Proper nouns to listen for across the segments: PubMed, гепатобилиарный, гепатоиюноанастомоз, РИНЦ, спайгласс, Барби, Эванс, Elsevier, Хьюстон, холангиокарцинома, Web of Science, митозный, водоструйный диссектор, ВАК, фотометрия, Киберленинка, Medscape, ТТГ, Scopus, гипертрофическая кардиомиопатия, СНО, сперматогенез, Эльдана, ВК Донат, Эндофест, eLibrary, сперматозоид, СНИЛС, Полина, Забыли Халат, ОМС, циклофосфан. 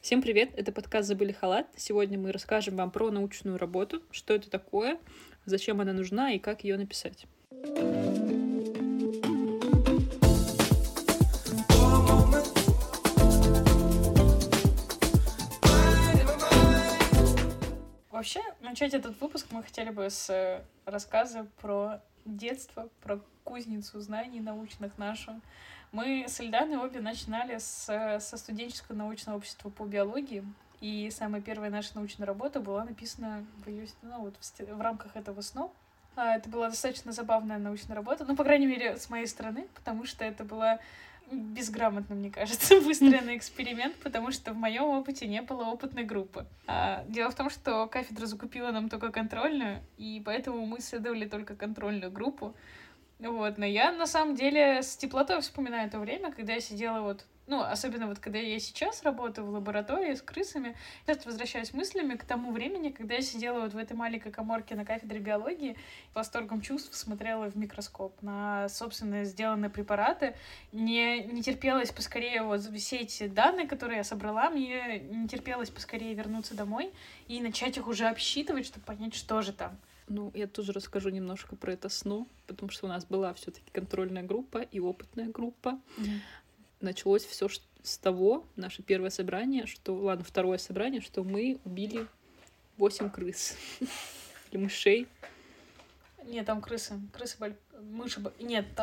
Всем привет, это подкаст «Забыли Халат». Сегодня мы расскажем вам про научную работу, что это такое, зачем она нужна и как ее написать. Вообще, начать этот выпуск мы хотели бы с рассказа про детство, про кузницу знаний научных нашу. Мы с Эльданой обе начинали со студенческого научного общества по биологии, и самая первая наша научная работа была написана в рамках этого СНО. Это была достаточно забавная научная работа, по крайней мере, с моей стороны, потому что это была безграмотно, мне кажется, выстроенный эксперимент, потому что в моем опыте не было опытной группы. Дело в том, что кафедра закупила нам только контрольную, и поэтому мы исследовали только контрольную группу. Но я, на самом деле, с теплотой вспоминаю то время, когда я сидела когда я сейчас работаю в лаборатории с крысами, сейчас возвращаюсь мыслями к тому времени, когда я сидела в этой маленькой каморке на кафедре биологии, восторгом чувств смотрела в микроскоп на собственно сделанные препараты. Мне не терпелось поскорее все эти данные, которые я собрала, мне не терпелось поскорее вернуться домой и начать их уже обсчитывать, чтобы понять, что же там. Я тоже расскажу немножко про это СНО, потому что у нас была все-таки контрольная группа и опытная группа. Mm. Началось все с того, наше первое собрание, второе собрание, что мы убили 8 крыс или мышей. Нет, там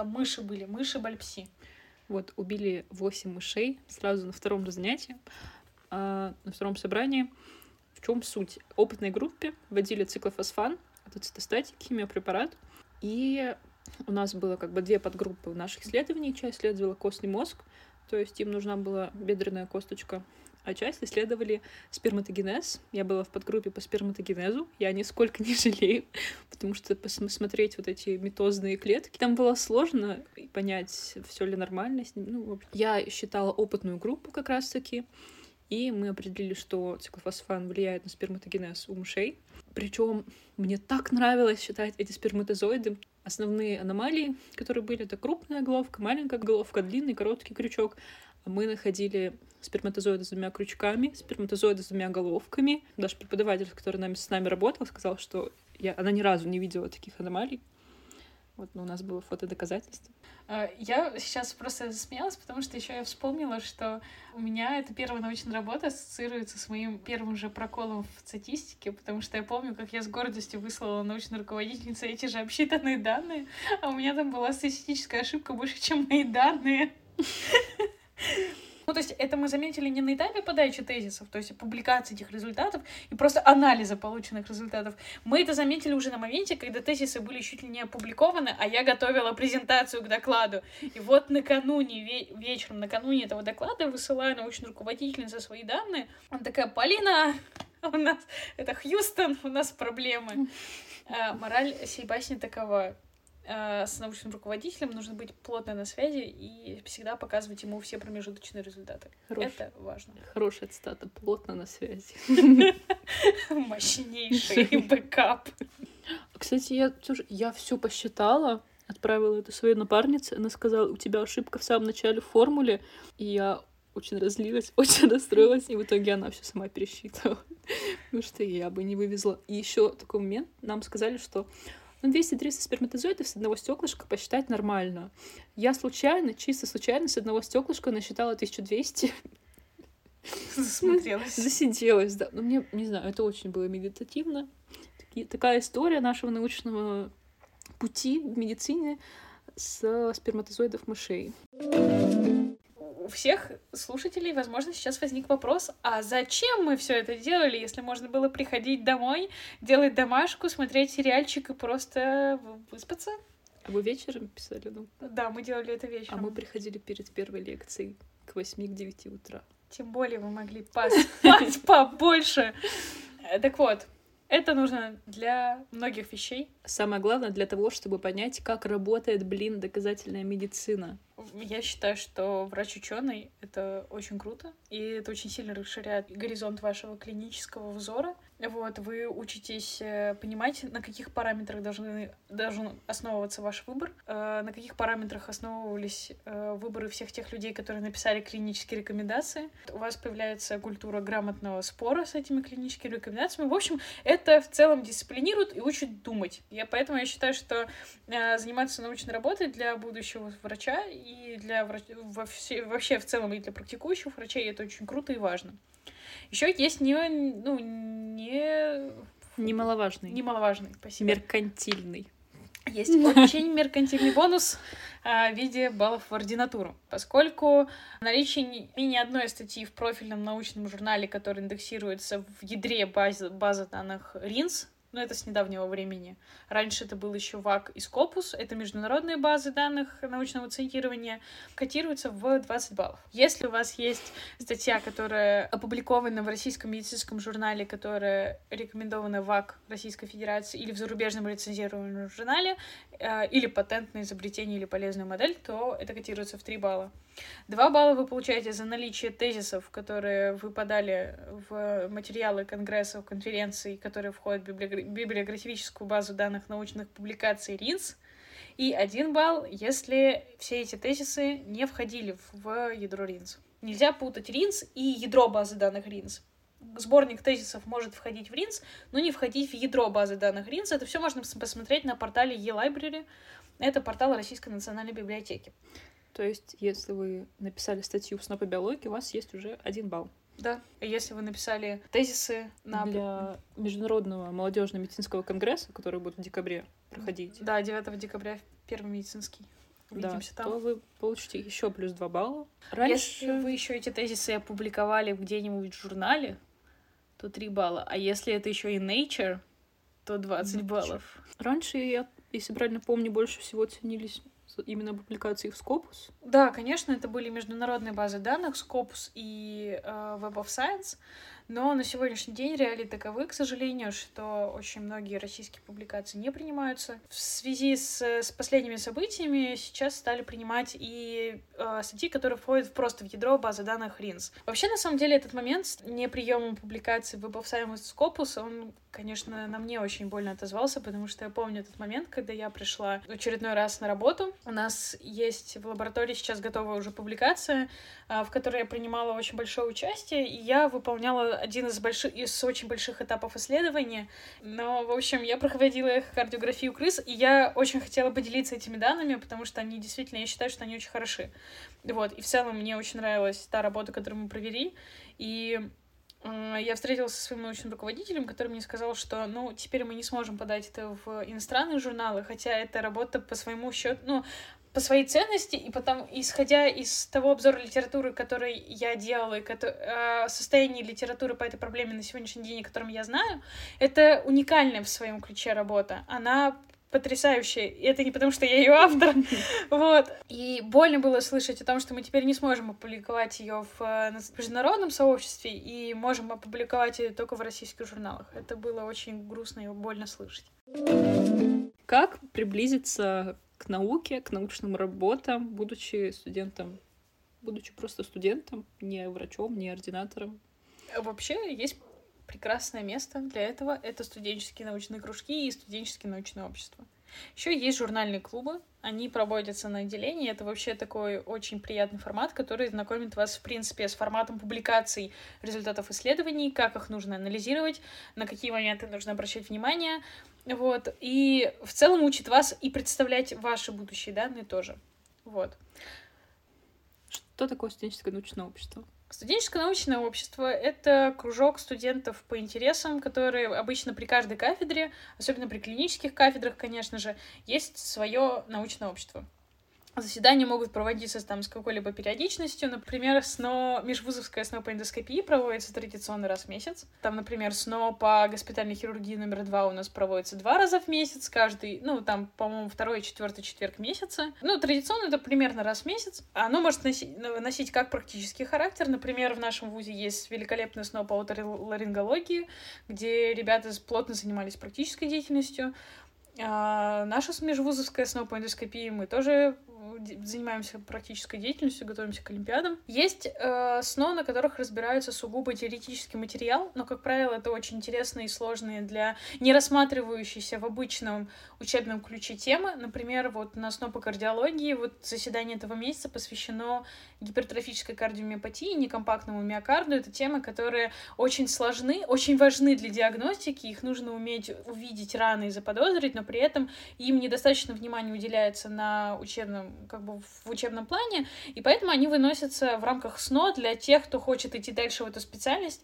мыши были, мыши-бальпси. Убили 8 мышей сразу на втором занятии, на втором собрании. В чем суть? В опытной группе вводили циклофосфан, это цитостатик, химиопрепарат. И у нас было две подгруппы наших исследований. Часть исследовала костный мозг, то есть им нужна была бедренная косточка, а часть исследовали сперматогенез. Я была в подгруппе по сперматогенезу, я нисколько не жалею, потому что посмотреть эти митозные клетки, там было сложно понять, все ли нормально с ним. Я считала опытную группу как раз-таки, и мы определили, что циклофосфан влияет на сперматогенез у мышей. Причем мне так нравилось считать эти сперматозоиды. Основные аномалии, которые были, это крупная головка, маленькая головка, длинный, короткий крючок. Мы находили сперматозоиды с двумя крючками, сперматозоиды с двумя головками. Даже преподаватель, который с нами работал, сказал, что она ни разу не видела таких аномалий. Но у нас было фотодоказательство. Я сейчас просто засмеялась, потому что еще я вспомнила, что у меня эта первая научная работа ассоциируется с моим первым же проколом в статистике, потому что я помню, как я с гордостью выслала научной руководительнице эти же обсчитанные данные, а у меня там была статистическая ошибка больше, чем мои данные. То есть это мы заметили не на этапе подачи тезисов, то есть публикации этих результатов и просто анализа полученных результатов. Мы это заметили уже на моменте, когда тезисы были чуть ли не опубликованы, а я готовила презентацию к докладу. И накануне, вечером, накануне этого доклада высылаю научную руководительницу свои данные. Она такая: «Полина, у нас это Хьюстон, у нас проблемы». Мораль сей басни такова. С научным руководителем нужно быть плотно на связи и всегда показывать ему все промежуточные результаты. Это важно. Хорошая цитата. Плотно на связи. Мощнейший бэкап. Кстати, я все посчитала, отправила это своей напарнице. Она сказала: у тебя ошибка в самом начале в формуле. И я очень разлилась, очень расстроилась, и в итоге она все сама пересчитала. Потому что я бы не вывезла. И еще такой момент. Нам сказали, что 200-300 сперматозоидов с одного стеклышка посчитать нормально. Я чисто случайно с одного стеклышка насчитала 1200. Засмотрелась. Засиделась, да. Но мне, не знаю, это очень было медитативно. Такая история нашего научного пути в медицине с сперматозоидов мышей. У всех слушателей, возможно, сейчас возник вопрос: а зачем мы все это делали, если можно было приходить домой, делать домашку, смотреть сериальчик и просто выспаться? А вы вечером писали? Да, мы делали это вечером. А мы приходили перед первой лекцией к 8-9 утра. Тем более вы могли поспать побольше. Так вот, это нужно для многих вещей. Самое главное, для того, чтобы понять, как работает, доказательная медицина. Я считаю, что врач-ученый — это очень круто, и это очень сильно расширяет горизонт вашего клинического взора. Вот, вы учитесь понимать, на каких параметрах должен основываться ваш выбор, на каких параметрах основывались выборы всех тех людей, которые написали клинические рекомендации. У вас появляется культура грамотного спора с этими клиническими рекомендациями. В общем, это в целом дисциплинирует и учит думать. Поэтому я считаю, что заниматься научной работой для будущего врача и для вообще в целом и для практикующих врачей это очень круто и важно. Еще есть немаловажный, спасибо. Меркантильный. Есть очень меркантильный бонус в виде баллов в ординатуру, поскольку наличие менее одной статьи в профильном научном журнале, который индексируется в ядре базы данных РИНЦ, это с недавнего времени. Раньше это был еще ВАК и Scopus, это международные базы данных научного цитирования, котируются в 20 баллов. Если у вас есть статья, которая опубликована в российском медицинском журнале, которая рекомендована ВАК Российской Федерации или в зарубежном рецензированном журнале, или патент на изобретение или полезную модель, то это котируется в 3 балла. 2 балла вы получаете за наличие тезисов, которые вы подали в материалы конгрессов, конференций, которые входят в библиографическую базу данных научных публикаций РИНЦ, и 1 балл, если все эти тезисы не входили в ядро РИНЦ. Нельзя путать РИНЦ и ядро базы данных РИНЦ. Сборник тезисов может входить в РИНЦ, но не входить в ядро базы данных РИНЦ. Это все можно посмотреть на портале eLibrary. Это портал Российской национальной библиотеки. То есть, если вы написали статью в СНО по биологии, у вас есть уже 1 балл. Да. Если вы написали тезисы для Международного молодежного медицинского конгресса, который будет в декабре проходить. Да, 9 декабря первый медицинский. Увидимся там. То вы получите еще плюс 2 балла. Если вы еще эти тезисы опубликовали где-нибудь в журнале, то 3 балла. А если это еще и Nature, то 20 баллов. Раньше, я, если правильно помню, больше всего ценились именно публикации в Scopus? Да, конечно, это были международные базы данных, Scopus и Web of Science, но на сегодняшний день реалии таковы, к сожалению, что очень многие российские публикации не принимаются. В связи с последними событиями сейчас стали принимать и статьи, которые входят просто в ядро базы данных РИНЦ. Вообще, на самом деле, этот момент с неприемом публикаций в Web of Science Scopus, он, конечно, на мне очень больно отозвался, потому что я помню этот момент, когда я пришла в очередной раз на работу. У нас есть в лаборатории сейчас готовая уже публикация, в которой я принимала очень большое участие, и я выполняла один из очень больших этапов исследования. Но, в общем, я проходила эхокардиографию крыс, и я очень хотела поделиться этими данными, потому что они действительно, я считаю, что они очень хороши. Вот, и в целом мне очень нравилась та работа, которую мы провели, и я встретилась со своим научным руководителем, который мне сказал, что, теперь мы не сможем подать это в иностранные журналы, хотя эта работа по своему счету, по своей ценности, и потом, исходя из того обзора литературы, который я делала, и состояние литературы по этой проблеме на сегодняшний день, о котором я знаю, это уникальная в своем ключе работа. Она потрясающе. И это не потому, что я ее автор. Вот. И больно было слышать о том, что мы теперь не сможем опубликовать ее в международном сообществе и можем опубликовать ее только в российских журналах. Это было очень грустно и больно слышать. Как приблизиться к науке, к научным работам, будучи просто студентом, не врачом, не ординатором? Вообще есть прекрасное место для этого — это студенческие научные кружки и студенческие научные общества. Еще есть журнальные клубы, они проводятся на отделении, это вообще такой очень приятный формат, который знакомит вас, в принципе, с форматом публикаций результатов исследований, как их нужно анализировать, на какие моменты нужно обращать внимание, вот, и в целом учит вас и представлять ваши будущие данные тоже, вот. Что такое студенческое научное общество? Студенческое научное общество — это кружок студентов по интересам, которые обычно при каждой кафедре, особенно при клинических кафедрах, конечно же, есть свое научное общество. Заседания могут проводиться там с какой-либо периодичностью. Например, СНО, межвузовское СНО по эндоскопии проводится традиционно раз в месяц. Там, например, СНО по госпитальной хирургии номер 2 у нас проводится 2 раза в месяц. Каждый, по-моему, 2-й, 4-й четверг месяца. Традиционно это примерно раз в месяц. Оно может носить как практический характер. Например, в нашем вузе есть великолепное СНО по оториноларингологии, где ребята плотно занимались практической деятельностью. Наше межвузовское СНО по эндоскопии мы тоже занимаемся практической деятельностью, готовимся к олимпиадам. Есть СНО, на которых разбирается сугубо теоретический материал, но, как правило, это очень интересные и сложные для не рассматривающиеся в обычном учебном ключе темы. Например, вот на СНО по кардиологии вот заседание этого месяца посвящено гипертрофической кардиомиопатии, некомпактному миокарду. Это темы, которые очень сложны, очень важны для диагностики, их нужно уметь увидеть рано и заподозрить, но при этом им недостаточно внимания уделяется на учебном, как бы в учебном плане, и поэтому они выносятся в рамках СНО для тех, кто хочет идти дальше в эту специальность.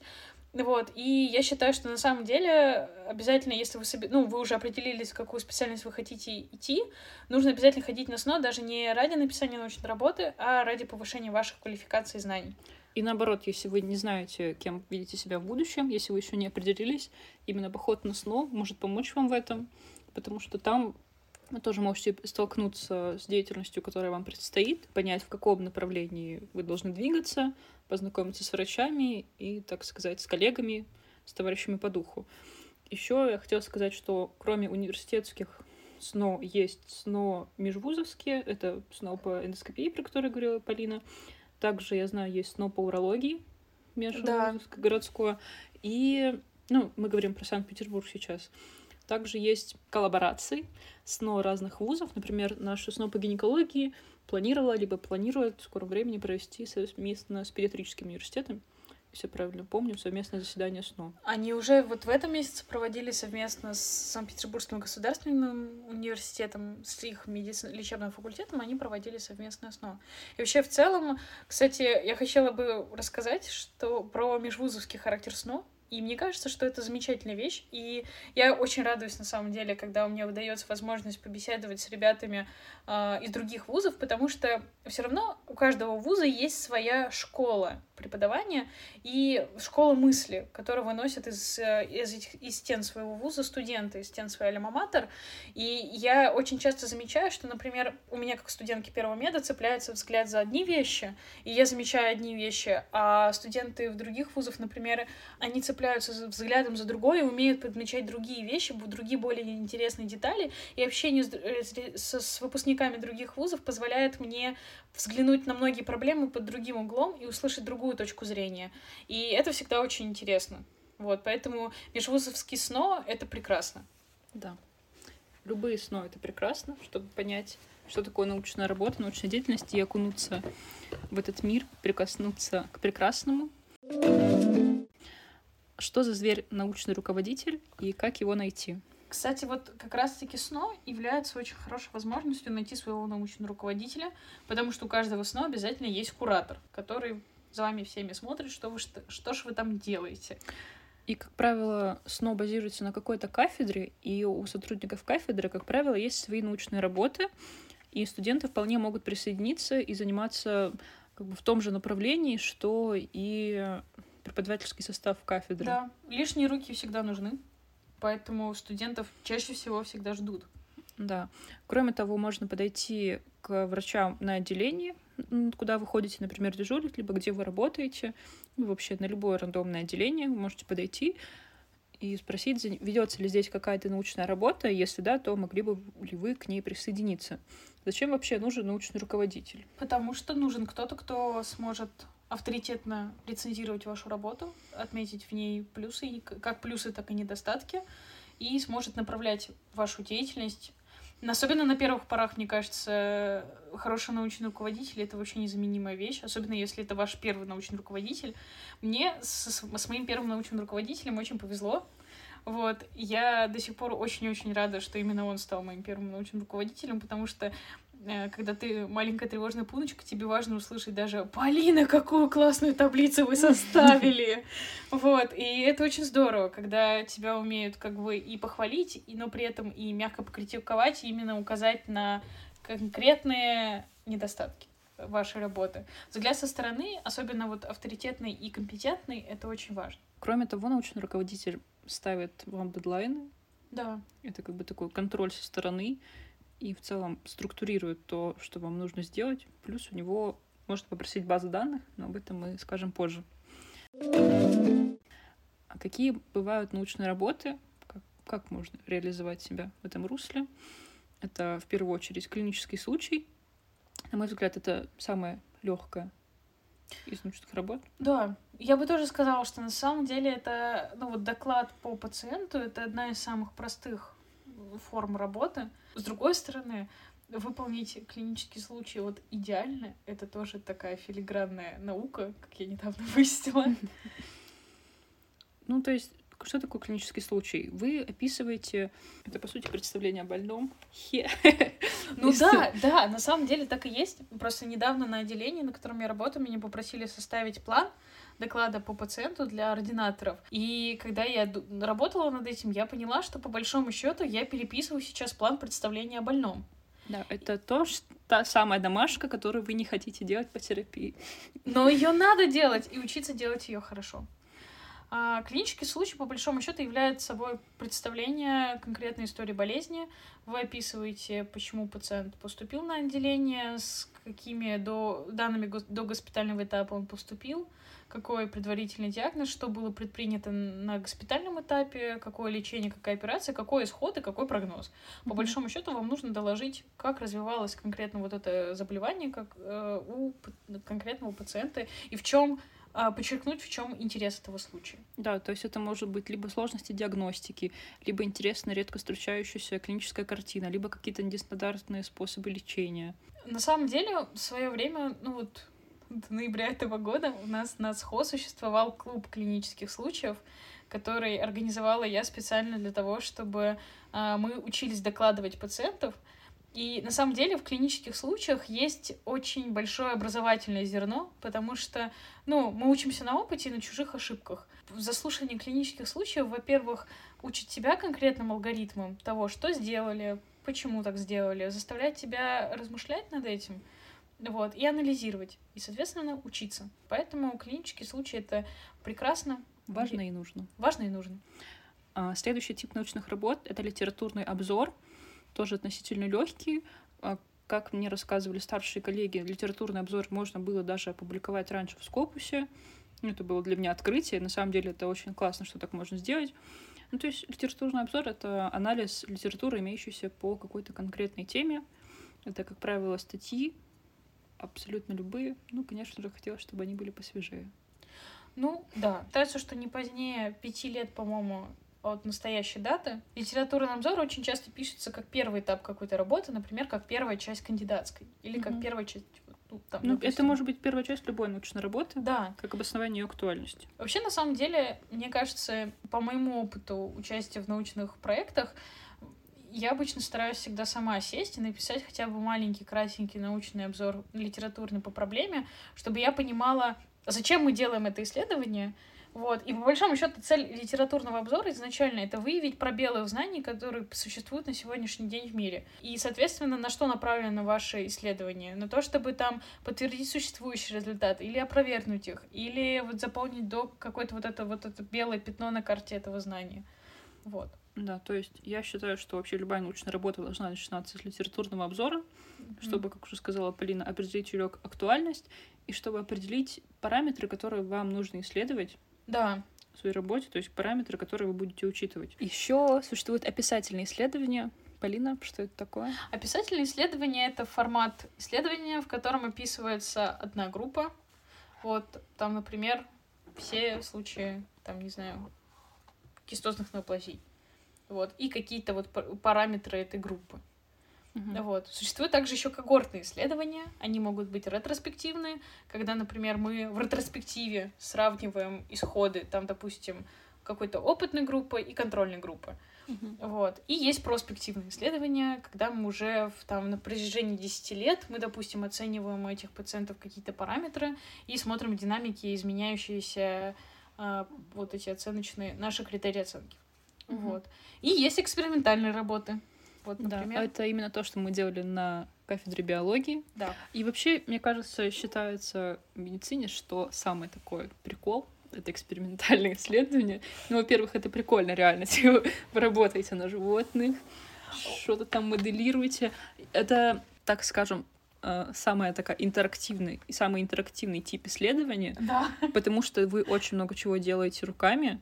Вот, и я считаю, что на самом деле обязательно, если вы вы уже определились, в какую специальность вы хотите идти, нужно обязательно ходить на СНО даже не ради написания научной работы, а ради повышения ваших квалификаций и знаний. И наоборот, если вы не знаете, кем видите себя в будущем, если вы еще не определились, именно поход на СНО может помочь вам в этом, потому что там вы тоже можете столкнуться с деятельностью, которая вам предстоит, понять, в каком направлении вы должны двигаться, познакомиться с врачами и, так сказать, с коллегами, с товарищами по духу. Еще я хотела сказать, что кроме университетских СНО есть СНО межвузовские, это СНО по эндоскопии, про которое говорила Полина. Также, я знаю, есть СНО по урологии межвузовское, городское. И, мы говорим про Санкт-Петербург сейчас. Также есть коллаборации СНО разных вузов. Например, наше СНО по гинекологии планировала, либо планирует в скором времени провести совместно с педиатрическим университетом, если правильно помню, совместное заседание СНО. Они уже вот в этом месяце проводили совместно с Санкт-Петербургским государственным университетом, с их лечебным факультетом, они проводили совместное СНО. И вообще в целом, кстати, я хотела бы рассказать про межвузовский характер СНО. И мне кажется, что это замечательная вещь, и я очень радуюсь, на самом деле, когда у меня выдается возможность побеседовать с ребятами из других вузов, потому что все равно у каждого вуза есть своя школа преподавания и школа мысли, которую выносят из стен своего вуза студенты, из стен своей альма-матер. И я очень часто замечаю, что, например, у меня как студентки первого меда цепляется взгляд за одни вещи, и я замечаю одни вещи, а студенты в других вузах, например, они цепляются взглядом за другое, умеют подмечать другие вещи, другие более интересные детали, и общение с выпускниками других вузов позволяет мне взглянуть на многие проблемы под другим углом и услышать другую точку зрения. И это всегда очень интересно. Вот, поэтому межвузовский СНО — это прекрасно. Да. Любые СНО — это прекрасно, чтобы понять, что такое научная работа, научная деятельность, и окунуться в этот мир, прикоснуться к прекрасному. Что за зверь научный руководитель и как его найти? Кстати, вот как раз-таки СНО является очень хорошей возможностью найти своего научного руководителя, потому что у каждого СНО обязательно есть куратор, который за вами всеми смотрит, что ж вы там делаете. И, как правило, СНО базируется на какой-то кафедре, и у сотрудников кафедры, как правило, есть свои научные работы, и студенты вполне могут присоединиться и заниматься как бы в том же направлении, что и преподавательский состав кафедры. Да, лишние руки всегда нужны, поэтому студентов чаще всего всегда ждут. Да. Кроме того, можно подойти к врачам на отделение, куда вы ходите, например, дежурить, либо где вы работаете, вообще на любое рандомное отделение вы можете подойти и спросить, ведется ли здесь какая-то научная работа, если да, то могли бы ли вы к ней присоединиться. Зачем вообще нужен научный руководитель? Потому что нужен кто-то, кто сможет авторитетно рецензировать вашу работу, отметить в ней плюсы, как плюсы, так и недостатки, и сможет направлять вашу деятельность. Особенно на первых порах, мне кажется, хороший научный руководитель — это вообще незаменимая вещь, особенно если это ваш первый научный руководитель. Мне с моим первым научным руководителем очень повезло. Вот. Я до сих пор очень-очень рада, что именно он стал моим первым научным руководителем, потому что когда ты маленькая тревожная пуночка, тебе важно услышать даже «Полина, какую классную таблицу вы составили!» Вот, и это очень здорово, когда тебя умеют как бы и похвалить, но при этом и мягко покритиковать, и именно указать на конкретные недостатки вашей работы. Взгляд со стороны, особенно вот авторитетный и компетентный, это очень важно. Кроме того, научный руководитель ставит вам дедлайны. Да. Это как бы такой контроль со стороны, и в целом структурирует то, что вам нужно сделать. Плюс у него может попросить базу данных, но об этом мы скажем позже. А какие бывают научные работы? Как можно реализовать себя в этом русле? Это в первую очередь клинический случай. На мой взгляд, это самое легкое из научных работ. Да, я бы тоже сказала, что на самом деле это, ну вот доклад по пациенту, это одна из самых простых форм работы. С другой стороны, выполнить клинический случай вот идеально, это тоже такая филигранная наука, как я недавно выяснила. Ну, то есть, что такое клинический случай? Вы описываете, это, по сути, представление о больном. Ну да, да, на самом деле так и есть. Просто недавно на отделении, на котором я работаю, меня попросили составить план доклада по пациенту для ординаторов. И когда я работала над этим, я поняла, что, по большому счету, я переписываю сейчас план представления о больном. Да, это то, что, та самая домашка, которую вы не хотите делать по терапии. Но ее надо делать и учиться делать ее хорошо. Клинический случай, по большому счету, является собой представление конкретной истории болезни. Вы описываете, почему пациент поступил на отделение, с какими данными до госпитального этапа он поступил, какой предварительный диагноз, что было предпринято на госпитальном этапе, какое лечение, какая операция, какой исход и какой прогноз. По большому счету, вам нужно доложить, как развивалось конкретно вот это заболевание у конкретного пациента и подчеркнуть, в чем интерес этого случая. Да, то есть это может быть либо сложности диагностики, либо интересная, редко встречающаяся клиническая картина, либо какие-то нестандартные способы лечения. На самом деле, в свое время, до ноября этого года у нас на СХО существовал клуб клинических случаев, который организовала я специально для того, чтобы мы учились докладывать пациентов. И на самом деле в клинических случаях есть очень большое образовательное зерно, потому что, мы учимся на опыте и на чужих ошибках. Заслушивание клинических случаев, во-первых, учит тебя конкретным алгоритмам того, что сделали, почему так сделали, заставляет тебя размышлять над этим, и анализировать, и, соответственно, учиться. Поэтому клинические случаи — это прекрасно. Важно и нужно. Важно и нужно. Следующий тип научных работ — это литературный обзор. Тоже относительно легкие. Как мне рассказывали старшие коллеги, литературный обзор можно было даже опубликовать раньше в Scopus. Это было для меня открытие. На самом деле это очень классно, что так можно сделать. То есть литературный обзор — это анализ литературы, имеющейся по какой-то конкретной теме. Это, как правило, статьи, абсолютно любые. Конечно же, хотелось, чтобы они были посвежее. Да. Считается, что не позднее 5 лет, по-моему, от настоящей даты. Литературный обзор очень часто пишется как первый этап какой-то работы, например, как первая часть кандидатской, или как первая часть... это может быть первая часть любой научной работы, да, как обоснование ее актуальности. Вообще, на самом деле, мне кажется, по моему опыту участия в научных проектах, я обычно стараюсь всегда сама сесть и написать хотя бы маленький, кратенький научный обзор литературный по проблеме, чтобы я понимала, зачем мы делаем это исследование. И по большому счету цель литературного обзора изначально — это выявить пробелы в знании, которые существуют на сегодняшний день в мире. И, соответственно, на что направлено ваше исследование? На то, чтобы там подтвердить существующий результат, или опровергнуть их, или заполнить до какое-то вот это белое пятно на карте этого знания. Да, то есть я считаю, что вообще любая научная работа должна начинаться с литературного обзора, чтобы, как уже сказала Полина, определить ее актуальность и чтобы определить параметры, которые вам нужно исследовать, да, в своей работе, то есть параметры, которые вы будете учитывать. Еще существуют описательные исследования. Полина, что это такое? Описательные исследования — это формат исследования, в котором описывается одна группа. Там, например, все случаи, кистозных неоплазий. И какие-то параметры этой группы. Существуют также еще когортные исследования, они могут быть ретроспективные, когда, например, мы в ретроспективе сравниваем исходы, допустим, какой-то опытной группы и контрольной группы. И есть проспективные исследования, когда мы уже на протяжении 10 лет, мы, допустим, оцениваем у этих пациентов какие-то параметры и смотрим динамики, изменяющиеся эти оценочные, наши критерии оценки. И есть экспериментальные работы. Например. Да, это именно то, что мы делали на кафедре биологии. Да. И вообще, мне кажется, считается в медицине, что самый такой прикол — это экспериментальные исследования. Во-первых, это прикольно, реально, если вы работаете на животных, что-то там моделируете. Это, так скажем, самый интерактивный тип исследования, да, потому что вы очень много чего делаете руками.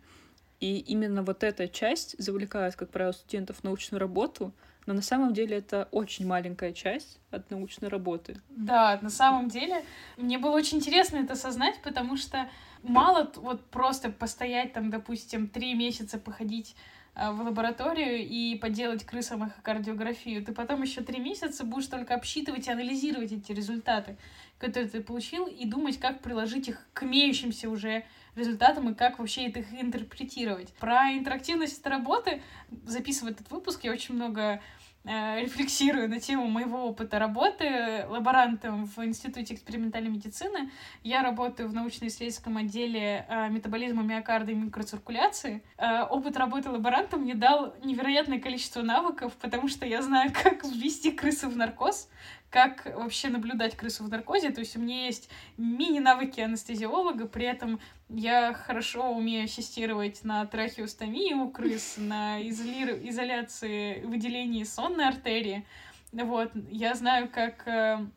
И именно эта часть завлекает, как правило, студентов в научную работу, но на самом деле это очень маленькая часть от научной работы. Да, на самом деле мне было очень интересно это осознать, потому что мало вот просто постоять там, допустим, 3 месяца походить в лабораторию и поделать крысам эхокардиографию. Ты потом еще 3 месяца будешь только обсчитывать и анализировать эти результаты, которые ты получил, и думать, как приложить их к имеющимся уже результатам и как вообще их интерпретировать. Про интерактивность работы, записывая этот выпуск, я очень много рефлексирую на тему моего опыта работы лаборантом в Институте экспериментальной медицины. Я работаю в научно-исследовательском отделе метаболизма миокарда и микроциркуляции. Опыт работы лаборантом мне дал невероятное количество навыков, потому что я знаю, как ввести крысу в наркоз, как вообще наблюдать крысу в наркозе. То есть у меня есть мини-навыки анестезиолога, при этом я хорошо умею ассистировать на трахеостомии у крыс, на изоляции, выделении сонной артерии. Вот. Я знаю, как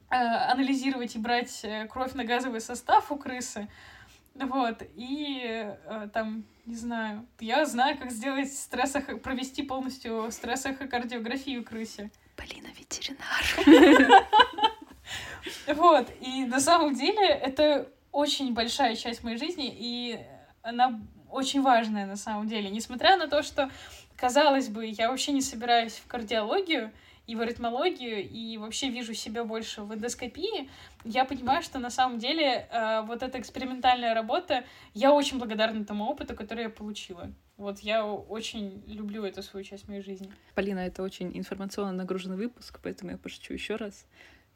анализировать и брать кровь на газовый состав у крысы. Вот. И там, не знаю, я знаю, как сделать провести полностью стресс-эхокардиографию крысе. Полина ветеринар. Вот, и на самом деле это очень большая часть моей жизни, и она очень важная на самом деле. Несмотря на то, что, казалось бы, я вообще не собираюсь в кардиологию и в аритмологию, и вообще вижу себя больше в эндоскопии, я понимаю, что на самом деле вот эта экспериментальная работа, я очень благодарна тому опыту, который я получила. Вот я очень люблю эту свою часть моей жизни. Полина, это очень информационно нагруженный выпуск, поэтому я пошучу еще раз.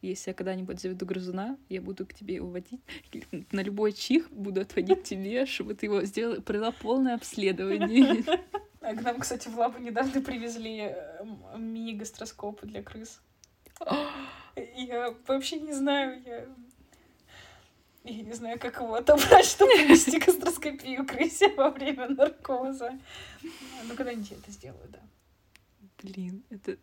Если я когда-нибудь заведу грызуна, я буду к тебе его водить. На любой чих буду отводить тебе, чтобы ты его сделала, провела полное обследование. А к нам, кстати, в лабу недавно привезли мини-гастроскопы для крыс. Я вообще не знаю, я не знаю, как его отобрать, чтобы провести гастроскопию крысе во время наркоза. Ну, когда-нибудь я это сделаю, да. Блин, это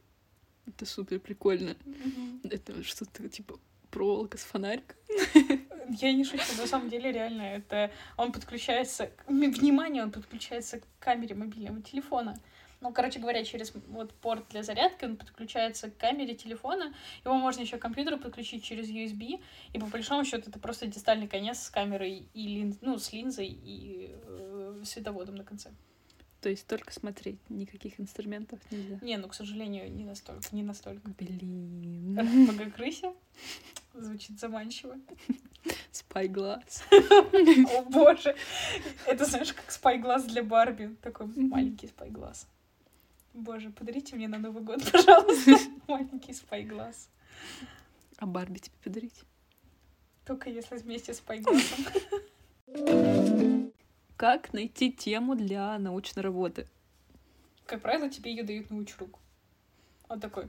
супер прикольно. Угу. Это что-то типа проволока с фонариком. Я не шучу, на самом деле реально это... Он подключается... Внимание, он подключается к камере мобильного телефона. Ну, короче говоря, через вот порт для зарядки он подключается к камере телефона. Его можно еще к компьютеру подключить через USB. И по большому счету это просто дистальный конец с камерой и с линзой и световодом на конце. То есть только смотреть, никаких инструментов нельзя? Не, ну, к сожалению, не настолько. Блин. Мага-крыся? Звучит заманчиво. Спайгласс. О, боже. Это, знаешь, как спайгласс для Барби. Такой маленький спайгласс. Боже, подарите мне на Новый год, пожалуйста, маленький спайгласс. А Барби тебе подарить? Только если вместе с спайглассом. Как найти тему для научной работы? Как правило, тебе ее дают научрук. Он такой: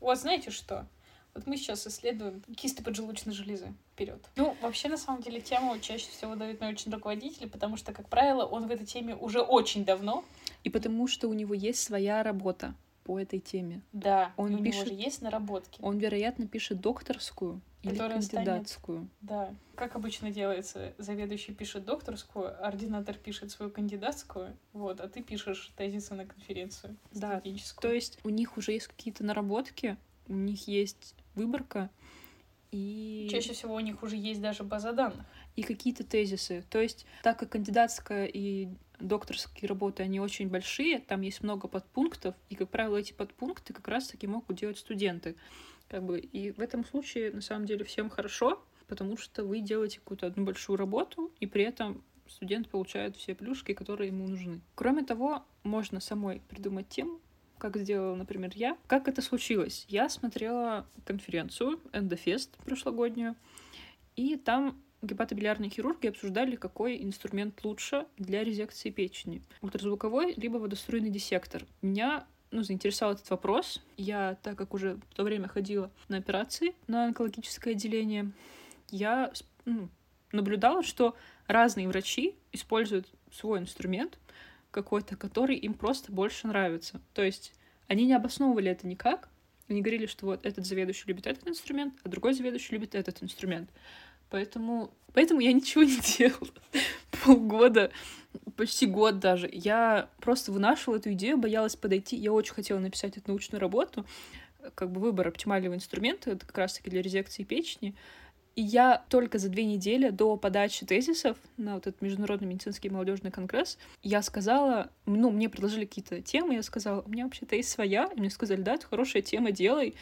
вот знаете что? Вот мы сейчас исследуем кисты поджелудочной железы. Вперед. Ну, вообще, на самом деле, тему чаще всего дают научный руководитель, потому что, как правило, он в этой теме уже очень давно. И потому что у него есть своя работа по этой теме. Да, он пишет, у него же есть наработки. Он, вероятно, пишет докторскую или кандидатскую. Да. Как обычно делается, заведующий пишет докторскую, ординатор пишет свою кандидатскую, вот, а ты пишешь тезисы на конференцию студенческую. Да, то есть у них уже есть какие-то наработки, у них есть выборка, и... Чаще всего у них уже есть даже база данных. И какие-то тезисы. То есть, так как кандидатская и докторские работы, они очень большие, там есть много подпунктов, и, как правило, эти подпункты как раз-таки могут делать студенты. Как бы. И в этом случае, на самом деле, всем хорошо, потому что вы делаете какую-то одну большую работу, и при этом студент получает все плюшки, которые ему нужны. Кроме того, можно самой придумать тему, как сделала, например, я. Как это случилось? Я смотрела конференцию «Эндофест» прошлогоднюю, и там гепатобилиарные хирурги обсуждали, какой инструмент лучше для резекции печени. Ультразвуковой либо водоструйный диссектор. Меня заинтересовал этот вопрос. Я, так как уже в то время ходила на операции, на онкологическое отделение, я наблюдала, что разные врачи используют свой инструмент, какой-то, который им просто больше нравится. То есть они не обосновывали это никак, они говорили, что вот этот заведующий любит этот инструмент, а другой заведующий любит этот инструмент. Поэтому я ничего не делала полгода, почти год даже, я просто вынашивала эту идею, боялась подойти. Я очень хотела написать эту научную работу, как бы выбор оптимального инструмента, это как раз-таки для резекции печени. И я только за 2 недели до подачи тезисов на вот этот Международный медицинский молодежный конгресс, я сказала, ну, мне предложили какие-то темы, я сказала, у меня вообще-то есть своя, и мне сказали, да, это хорошая тема, делай.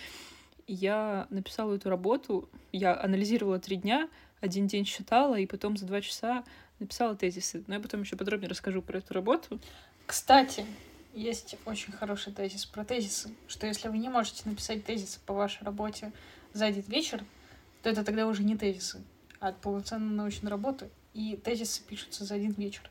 И я написала эту работу, я анализировала 3 дня, 1 день считала, и потом за 2 часа написала тезисы. Но я потом еще подробнее расскажу про эту работу. Кстати, есть очень хороший тезис про тезисы, что если вы не можете написать тезисы по вашей работе за один вечер, то это тогда уже не тезисы, а полноценная научная работа, и тезисы пишутся за 1 вечер.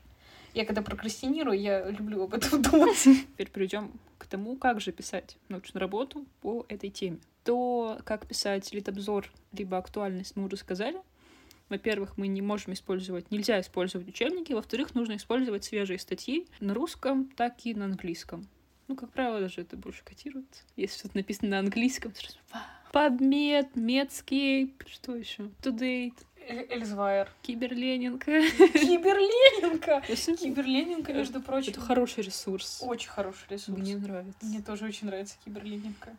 Я когда прокрастинирую, я люблю об этом думать. Теперь перейдем к тому, как же писать научную работу по этой теме. То, как писать литобзор, либо актуальность, мы уже сказали. Во-первых, мы не можем использовать, нельзя использовать учебники. Во-вторых, нужно использовать свежие статьи на русском, так и на английском. Ну, как правило, даже это больше котируется. Если что-то написано на английском, то сразу PubMed, Medscape, что еще? Today, Elsevier, Киберленинка. Киберленинка, между прочим. Это хороший ресурс. Очень хороший ресурс. Мне нравится. Мне тоже очень нравится Киберленинка.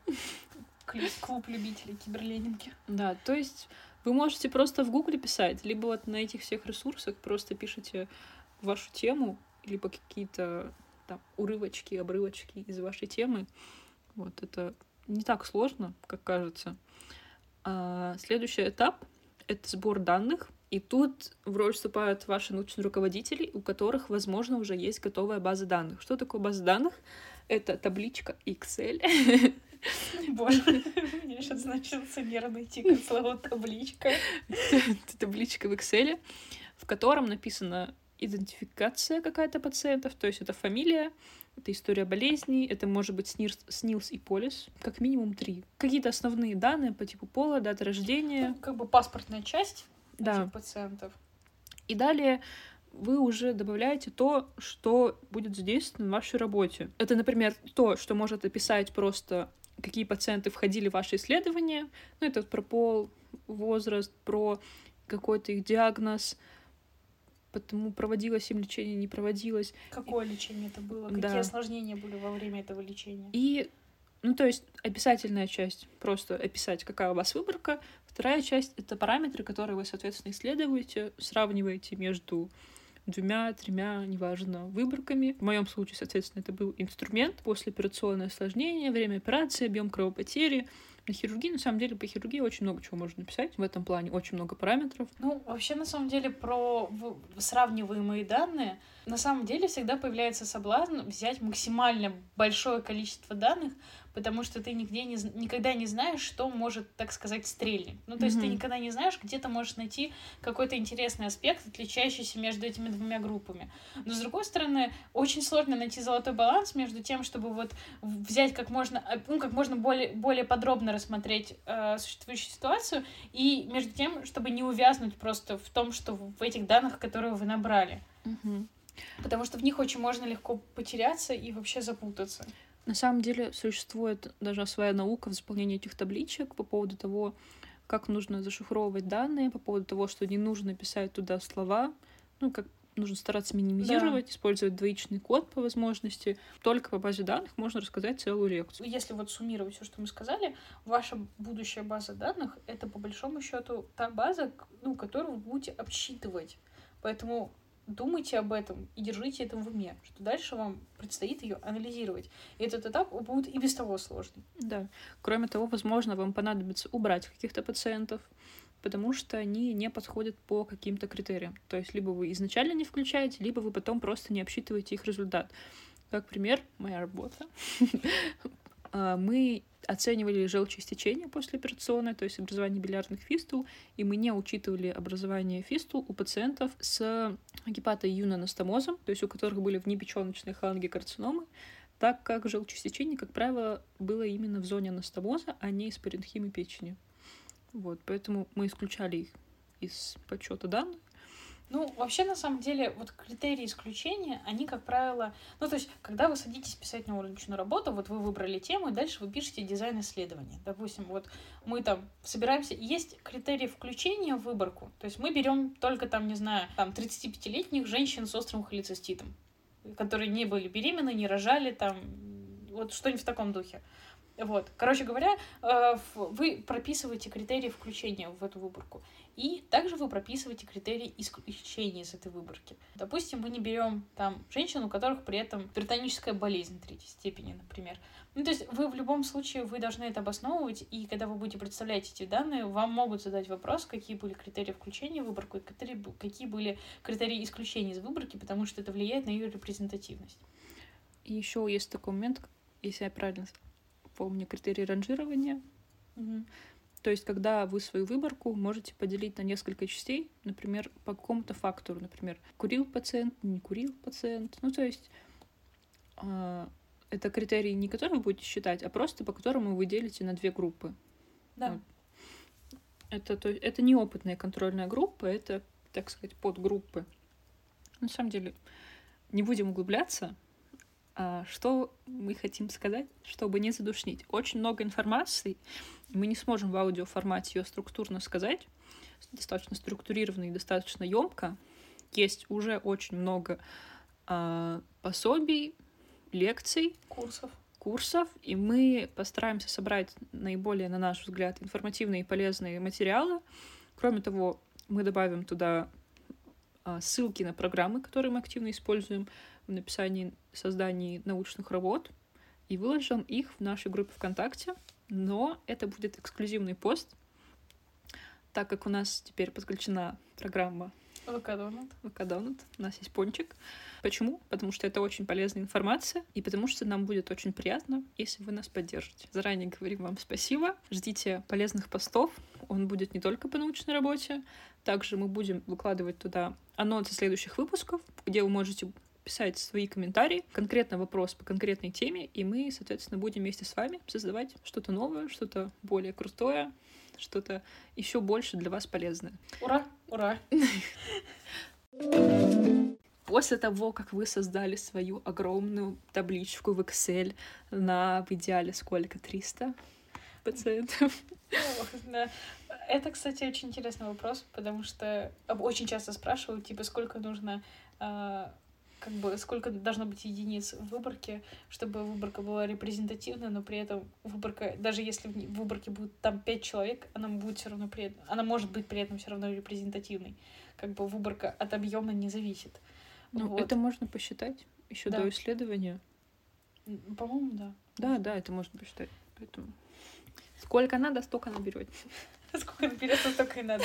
Клуб любителей Киберленинки. Да, то есть вы можете просто в Гугле писать, либо вот на этих всех ресурсах просто пишите вашу тему, либо какие-то там урывочки, обрывочки из вашей темы. Вот это не так сложно, как кажется. Следующий этап — это сбор данных. И тут в роль вступают ваши научные руководители, у которых, возможно, уже есть готовая база данных. Что такое база данных? Это табличка Excel. Боже, у меня сейчас начался нервный тик от слова «табличка». Это табличка в Excel, в котором написано идентификация какая-то пациентов, то есть это фамилия, это история болезней, это может быть СНИЛС и полис, как минимум 3. Какие-то основные данные по типу пола, дата рождения. Ну, как бы паспортная часть, да, этих пациентов. И далее вы уже добавляете то, что будет задействовано в вашей работе. Это, например, то, что может описать просто, какие пациенты входили в ваши исследования. Ну, это про пол, возраст, про какой-то их диагноз, потому проводилось им лечение, не проводилось. Какое лечение это было? Да. Какие осложнения были во время этого лечения? И, ну, то есть описательная часть, просто описать, какая у вас выборка. Вторая часть — это параметры, которые вы, соответственно, исследуете, сравниваете между 2-3, неважно, выборками. В моем случае, соответственно, это был инструмент, послеоперационное осложнение, время операции, объем кровопотери. На хирургии, на самом деле, по хирургии очень много чего можно написать. В этом плане очень много параметров. Ну, вообще, на самом деле, про сравниваемые данные, на самом деле, всегда появляется соблазн взять максимально большое количество данных, потому что ты нигде никогда не знаешь, что может, так сказать, стрельнуть. Ну, то есть ты никогда не знаешь, где ты можешь найти какой-то интересный аспект, отличающийся между этими 2 группами. Но, с другой стороны, очень сложно найти золотой баланс между тем, чтобы вот взять как можно, ну, как можно более подробно рассмотреть существующую ситуацию, и между тем, чтобы не увязнуть просто в том, что в этих данных, которые вы набрали. Потому что в них очень можно легко потеряться и вообще запутаться. На самом деле существует даже своя наука в заполнении этих табличек по поводу того, как нужно зашифровывать данные, по поводу того, что не нужно писать туда слова, ну, как нужно стараться минимизировать, да, использовать двоичный код по возможности. Только по базе данных можно рассказать целую лекцию. Если вот суммировать все, что мы сказали, ваша будущая база данных — это, по большому счету, та база, ну, которую вы будете обсчитывать. Поэтому думайте об этом и держите это в уме, что дальше вам предстоит ее анализировать. И этот этап будет и без того сложный. Да. Кроме того, возможно, вам понадобится убрать каких-то пациентов, потому что они не подходят по каким-то критериям. То есть либо вы изначально не включаете, либо вы потом просто не обсчитываете их результат. Как пример, моя работа. Мы оценивали желчеистечение послеоперационное, то есть образование билиарных фистул, и мы не учитывали образование фистул у пациентов с гепатоиюноанастомозом, то есть у которых были внепечёночные холангиокарциномы, так как желчеистечение, как правило, было именно в зоне анастомоза, а не из паренхимы печени. Вот, поэтому мы исключали их из подсчета данных. Ну, вообще, на самом деле, вот критерии исключения, они, как правило... Ну, то есть, когда вы садитесь писать научную работу, вот вы выбрали тему, и дальше вы пишете дизайн исследования. Допустим, вот мы там собираемся... Есть критерии включения в выборку. То есть, мы берем только там, не знаю, там 35-летних женщин с острым холециститом, которые не были беременны, не рожали, там... Вот что-нибудь в таком духе. Вот. Короче говоря, вы прописываете критерии включения в эту выборку. И также вы прописываете критерии исключения из этой выборки. Допустим, мы не берем там женщин, у которых при этом перитоническая болезнь третьей степени, например. Ну, то есть вы в любом случае, вы должны это обосновывать, и когда вы будете представлять эти данные, вам могут задать вопрос, какие были критерии включения в выборку, и какие были критерии исключения из выборки, потому что это влияет на ее репрезентативность. И еще есть такой момент, если я правильно помню, критерии ранжирования. Угу. То есть, когда вы свою выборку можете поделить на несколько частей, например, по какому-то фактору, например, курил пациент, не курил пациент. Ну, то есть, это критерии, не которые вы будете считать, а просто по которому вы делите на две группы. Да. Это не опытная контрольная группа, это, так сказать, подгруппы. На самом деле, не будем углубляться. Что мы хотим сказать, чтобы не задушнить. Очень много информации, мы не сможем в аудиоформате ее структурно сказать, достаточно структурированно и достаточно ёмко. Есть уже очень много пособий, лекций, курсов, и мы постараемся собрать наиболее, на наш взгляд, информативные и полезные материалы. Кроме того, мы добавим туда ссылки на программы, которые мы активно используем в написании, создании научных работ, и выложим их в нашей группе ВКонтакте, но это будет эксклюзивный пост, так как у нас теперь подключена программа ВК Донат. У нас есть пончик. Почему? Потому что это очень полезная информация, и потому что нам будет очень приятно, если вы нас поддержите. Заранее говорим вам спасибо. Ждите полезных постов. Он будет не только по научной работе. Также мы будем выкладывать туда анонсы следующих выпусков, где вы можете писать свои комментарии, конкретно вопрос по конкретной теме, и мы, соответственно, будем вместе с вами создавать что-то новое, что-то более крутое, что-то еще больше для вас полезное. Ура! Ура! После того, как вы создали свою огромную табличку в Excel в идеале сколько? 300 пациентов? Это, кстати, очень интересный вопрос, потому что очень часто спрашивают, типа, сколько нужно... Как бы сколько должно быть единиц в выборке, чтобы выборка была репрезентативна, но при этом выборка, даже если в выборке будет там 5 человек, она будет все равно при этом, она может быть при этом все равно репрезентативной. Как бы выборка от объема не зависит. Ну, вот. Это можно посчитать еще до исследования. По-моему, да. Да, это можно посчитать. Поэтому сколько надо, столько наберёте. Сколько наберется, столько и надо.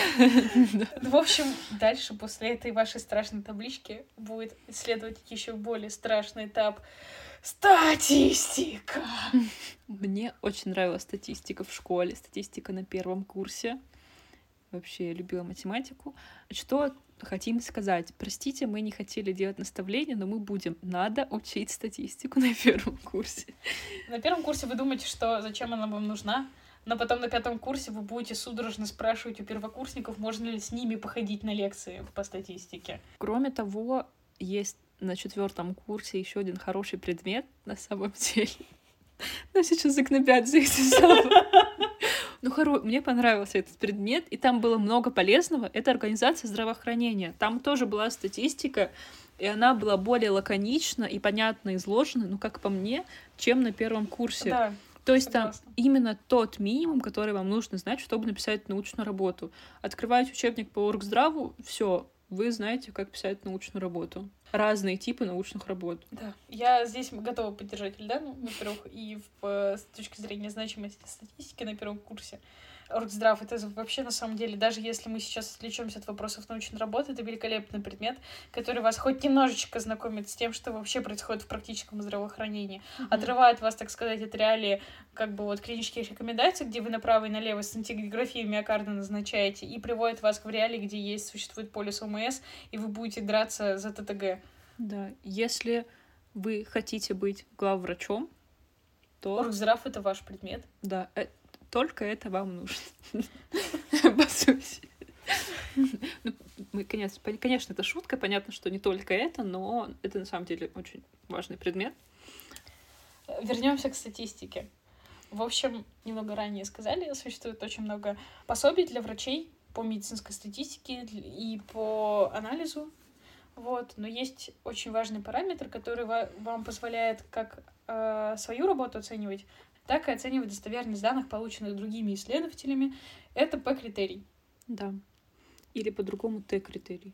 В общем, дальше после этой вашей страшной таблички будет следовать еще более страшный этап — статистика. Мне очень нравилась статистика в школе, статистика на первом курсе. Вообще, я любила математику. Что хотим сказать? Простите, мы не хотели делать наставления, но мы будем. Надо учить статистику на первом курсе. На первом курсе вы думаете, что зачем она вам нужна? Но потом на пятом курсе вы будете судорожно спрашивать у первокурсников, можно ли с ними походить на лекции по статистике. Кроме того, есть на 4 курсе еще один хороший предмет, на самом деле. Ну, сейчас загнобят за эти самые. Ну, мне понравился этот предмет, и там было много полезного. Это организация здравоохранения. Там тоже была статистика, и она была более лаконично и понятно изложена, ну, как по мне, чем на первом курсе. Да. То есть там именно тот минимум, который вам нужно знать, чтобы написать научную работу. Открываете учебник по оргздраву, все, вы знаете, как писать научную работу. Разные типы научных работ. Да, я здесь готова поддержать Эльдану, во-первых, и с точки зрения значимости статистики на первом курсе. Оргздрав — это вообще, на самом деле, даже если мы сейчас отвлечемся от вопросов научной работы, это великолепный предмет, который вас хоть немножечко знакомит с тем, что вообще происходит в практическом здравоохранении. Mm-hmm. Отрывает вас, так сказать, от реалии как бы вот клинических рекомендаций, где вы направо и налево сcinтиграфию миокарда назначаете, и приводит вас к реалии, где существует полис ОМС, и вы будете драться за ТТГ. Да, если вы хотите быть главврачом, то... Оргздрав — это ваш предмет. Да, только это вам нужно, по сути. Ну, конечно, это шутка, понятно, что не только это, но это на самом деле очень важный предмет. Вернемся к статистике. В общем, немного ранее сказали, существует очень много пособий для врачей по медицинской статистике и по анализу. Вот. Но есть очень важный параметр, который вам позволяет как свою работу оценивать, так и оценивать достоверность данных, полученных другими исследователями. Это P-критерий. Да. Или по-другому Т-критерий.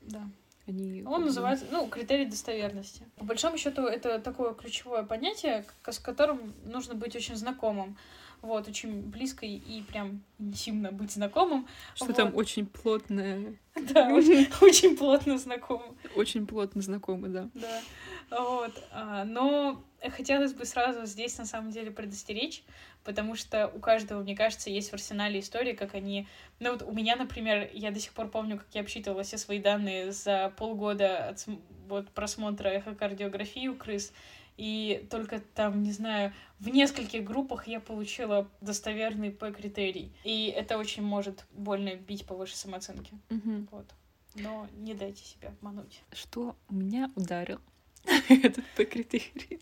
Да. Он называется, критерий достоверности. По большому счету, это такое ключевое понятие, с которым нужно быть очень знакомым. Вот, очень близко и прям интимно быть знакомым. Что вот. Там очень плотное. Да, очень плотно знакомы. Очень плотно знакомы, да. Да. Вот. Но хотелось бы сразу здесь, на самом деле, предостеречь, потому что у каждого, мне кажется, есть в арсенале истории, как они... Ну вот у меня, например, я до сих пор помню, как я обсчитывала все свои данные за полгода от просмотра эхокардиографии у крыс, и только там, не знаю, в нескольких группах я получила достоверный P-критерий. И это очень может больно бить по вашей самооценке. Угу. Вот. Но не дайте себя обмануть. Что меня ударил этот P-критерий?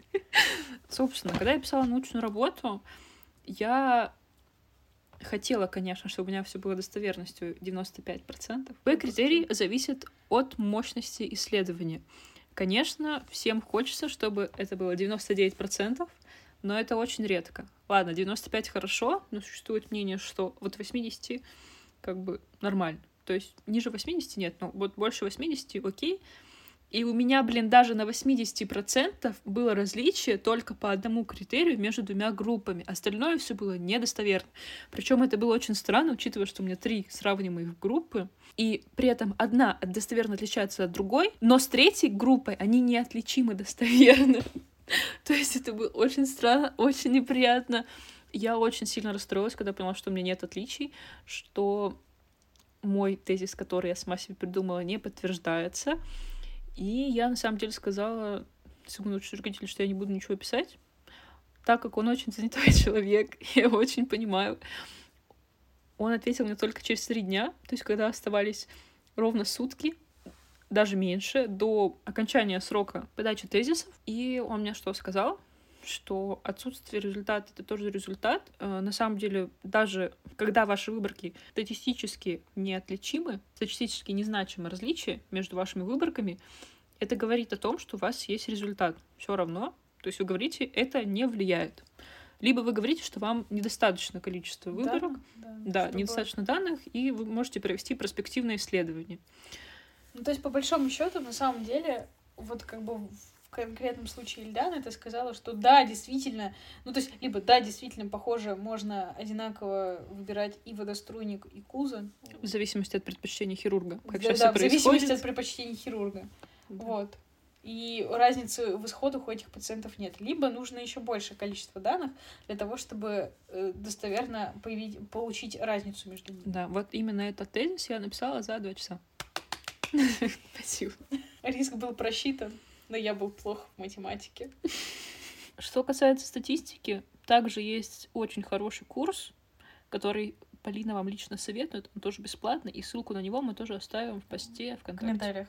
Собственно, когда я писала научную работу, я хотела, конечно, чтобы у меня все было достоверностью 95%. P-критерий зависит от мощности исследования. Конечно, всем хочется, чтобы это было 99%, но это очень редко. Ладно, 95% хорошо, но существует мнение, что вот 80% как бы нормально. То есть ниже 80% нет, но вот больше 80% окей. И у меня, даже на 80% было различие только по одному критерию между двумя группами. Остальное все было недостоверно. Причем это было очень странно, учитывая, что у меня 3 сравнимые группы. И при этом одна достоверно отличается от другой, но с третьей группой они неотличимы достоверно. То есть это было очень странно, очень неприятно. Я очень сильно расстроилась, когда поняла, что у меня нет отличий, что мой тезис, который я сама себе придумала, не подтверждается. И я, на самом деле, сказала своему учредителю, что я не буду ничего писать, так как он очень занятой человек, я его очень понимаю. Он ответил мне только через 3 дня, то есть когда оставались ровно сутки, даже меньше, до окончания срока подачи тезисов. И он мне что сказал? Что отсутствие результата — это тоже результат. На самом деле, даже когда ваши выборки статистически неотличимы, статистически незначимы различия между вашими выборками, это говорит о том, что у вас есть результат. Все равно, то есть вы говорите, это не влияет. Либо вы говорите, что вам недостаточно количество выборок, недостаточно данных, и вы можете провести проспективное исследование. Ну, то есть, по большому счету, на самом деле, вот как бы... В конкретном случае Эльдана это сказала, что да, действительно, похоже, можно одинаково выбирать и водоструйник, и кузо. В зависимости от предпочтений хирурга. Как сейчас все происходит. В зависимости от предпочтений хирурга. Да. Вот. И разницы в исходах у этих пациентов нет. Либо нужно еще большее количество данных для того, чтобы достоверно получить разницу между ними. Да, вот именно этот тезис я написала за 2 часа. Спасибо. Риск был просчитан. Но я был плох в математике. Что касается статистики, также есть очень хороший курс, который Полина вам лично советует. Он тоже бесплатный, и ссылку на него мы тоже оставим в посте, в комментариях.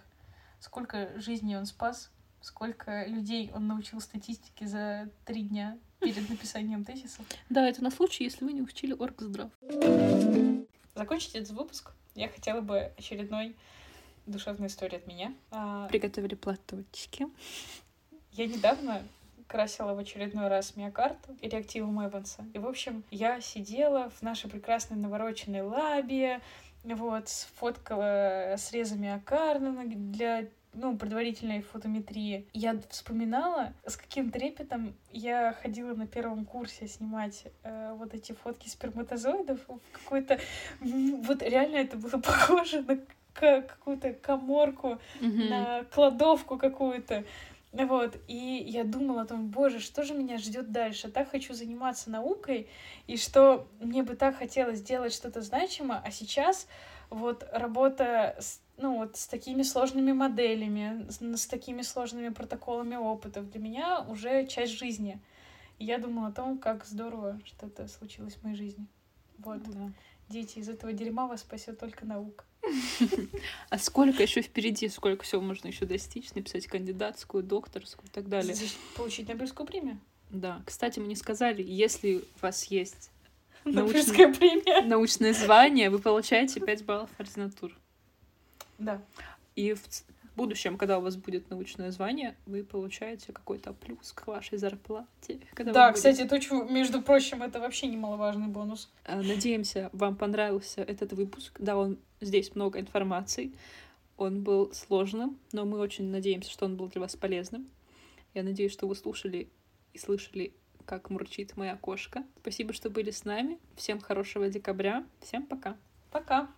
Сколько жизней он спас, сколько людей он научил статистике за 3 дня перед написанием тезиса. Да, это на случай, если вы не учили оргздрав. Закончить этот выпуск я хотела бы очередной душевная история от меня. Приготовили платочки. Я недавно красила в очередной раз миокарду и реактивом Эванса. И, в общем, я сидела в нашей прекрасной навороченной лабе, вот, сфоткала срезы миокарда для предварительной фотометрии. Я вспоминала, с каким трепетом я ходила на первом курсе снимать вот эти фотки сперматозоидов. Реально это было похоже на какую-то коморку, на кладовку какую-то. Вот. И я думала о том, боже, что же меня ждет дальше? Так хочу заниматься наукой, и что мне бы так хотелось сделать что-то значимое, а сейчас вот работа с такими сложными моделями, с такими сложными протоколами опытов для меня уже часть жизни. И я думала о том, как здорово, что это случилось в моей жизни. Вот. Да. дети, из этого дерьма вас спасет только наука. А сколько еще впереди, сколько всего можно еще достичь, написать кандидатскую, докторскую и так далее. Получить Нобелевскую премию? Да. Кстати, мы не сказали, если у вас есть научное звание, вы получаете 5 баллов ординатур. Да. И в будущем, когда у вас будет научное звание, вы получаете какой-то плюс к вашей зарплате. Да, кстати, между прочим, это вообще немаловажный бонус. Надеемся, вам понравился этот выпуск. Да, здесь много информации. Он был сложным, но мы очень надеемся, что он был для вас полезным. Я надеюсь, что вы слушали и слышали, как мурчит моя кошка. Спасибо, что были с нами. Всем хорошего декабря. Всем пока. Пока.